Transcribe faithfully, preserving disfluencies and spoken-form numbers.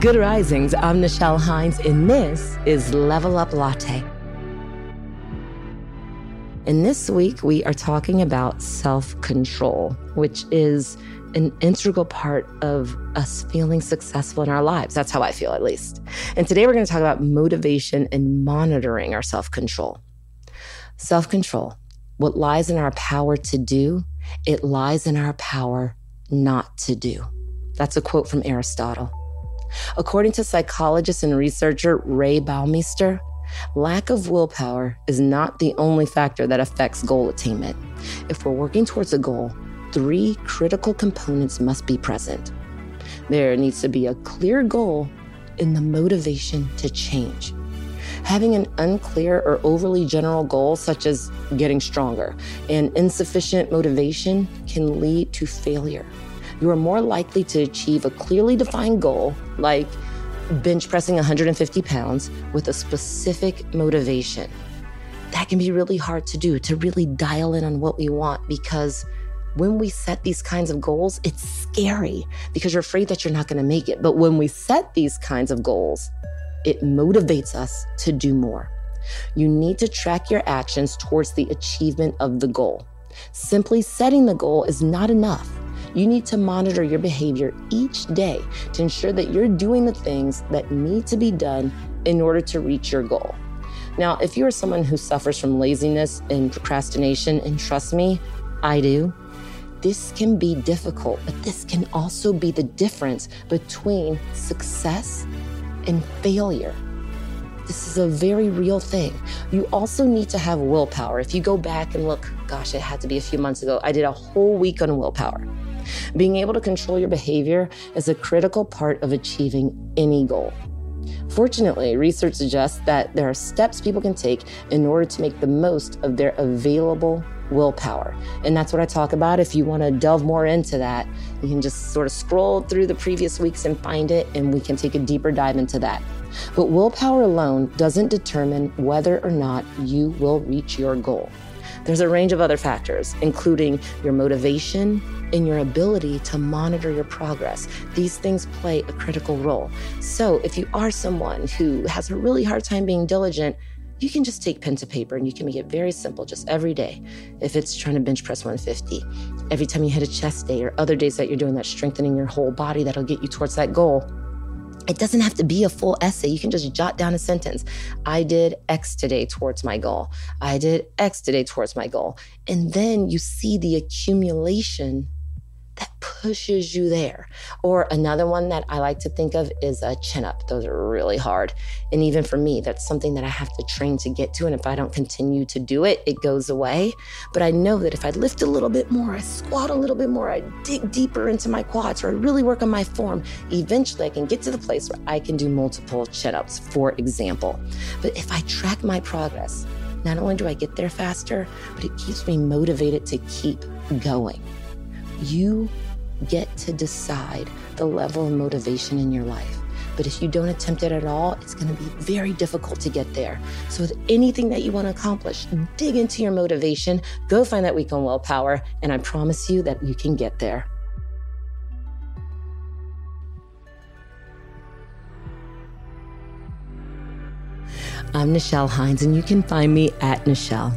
Good Risings, I'm Nichelle Hines, and this is Level Up Latte. And this week we are talking about self-control, which is an integral part of us feeling successful in our lives. That's how I feel, at least. And today we're going to talk about motivation and monitoring our self-control. Self-control, what lies in our power to do, it lies in our power not to do. That's a quote from Aristotle. According to psychologist and researcher Ray Baumeister, lack of willpower is not the only factor that affects goal attainment. If we're working towards a goal, three critical components must be present. There needs to be a clear goal and the motivation to change. Having an unclear or overly general goal, such as getting stronger, and insufficient motivation can lead to failure. You are more likely to achieve a clearly defined goal, like bench pressing one hundred fifty pounds, with a specific motivation. That can be really hard to do, to really dial in on what we want, because when we set these kinds of goals, it's scary because you're afraid that you're not going to make it. But when we set these kinds of goals, it motivates us to do more. You need to track your actions towards the achievement of the goal. Simply setting the goal is not enough. You need to monitor your behavior each day to ensure that you're doing the things that need to be done in order to reach your goal. Now, if you're someone who suffers from laziness and procrastination, and trust me, I do, this can be difficult, but this can also be the difference between success and failure. This is a very real thing. You also need to have willpower. If you go back and look, gosh, it had to be a few months ago, I did a whole week on willpower. Being able to control your behavior is a critical part of achieving any goal. Fortunately, research suggests that there are steps people can take in order to make the most of their available willpower. And that's what I talk about. If you want to delve more into that, you can just sort of scroll through the previous weeks and find it, and we can take a deeper dive into that. But willpower alone doesn't determine whether or not you will reach your goal. There's a range of other factors, including your motivation and your ability to monitor your progress. These things play a critical role. So if you are someone who has a really hard time being diligent, you can just take pen to paper and you can make it very simple just every day. If it's trying to bench press one fifty, every time you hit a chest day or other days that you're doing that strengthening your whole body that'll get you towards that goal, it doesn't have to be a full essay. You can just jot down a sentence. I did X today towards my goal. I did X today towards my goal. And then you see the accumulation that pushes you there. Or another one that I like to think of is a chin-up. Those are really hard. And even for me, that's something that I have to train to get to. And if I don't continue to do it, it goes away. But I know that if I lift a little bit more, I squat a little bit more, I dig deeper into my quads, or I really work on my form, eventually I can get to the place where I can do multiple chin-ups, for example. But if I track my progress, not only do I get there faster, but it keeps me motivated to keep going. You get to decide the level of motivation in your life. But if you don't attempt it at all, it's going to be very difficult to get there. So with anything that you want to accomplish, dig into your motivation, go find that week on willpower, and I promise you that you can get there. I'm Nichelle Hines, and you can find me at Nichelle.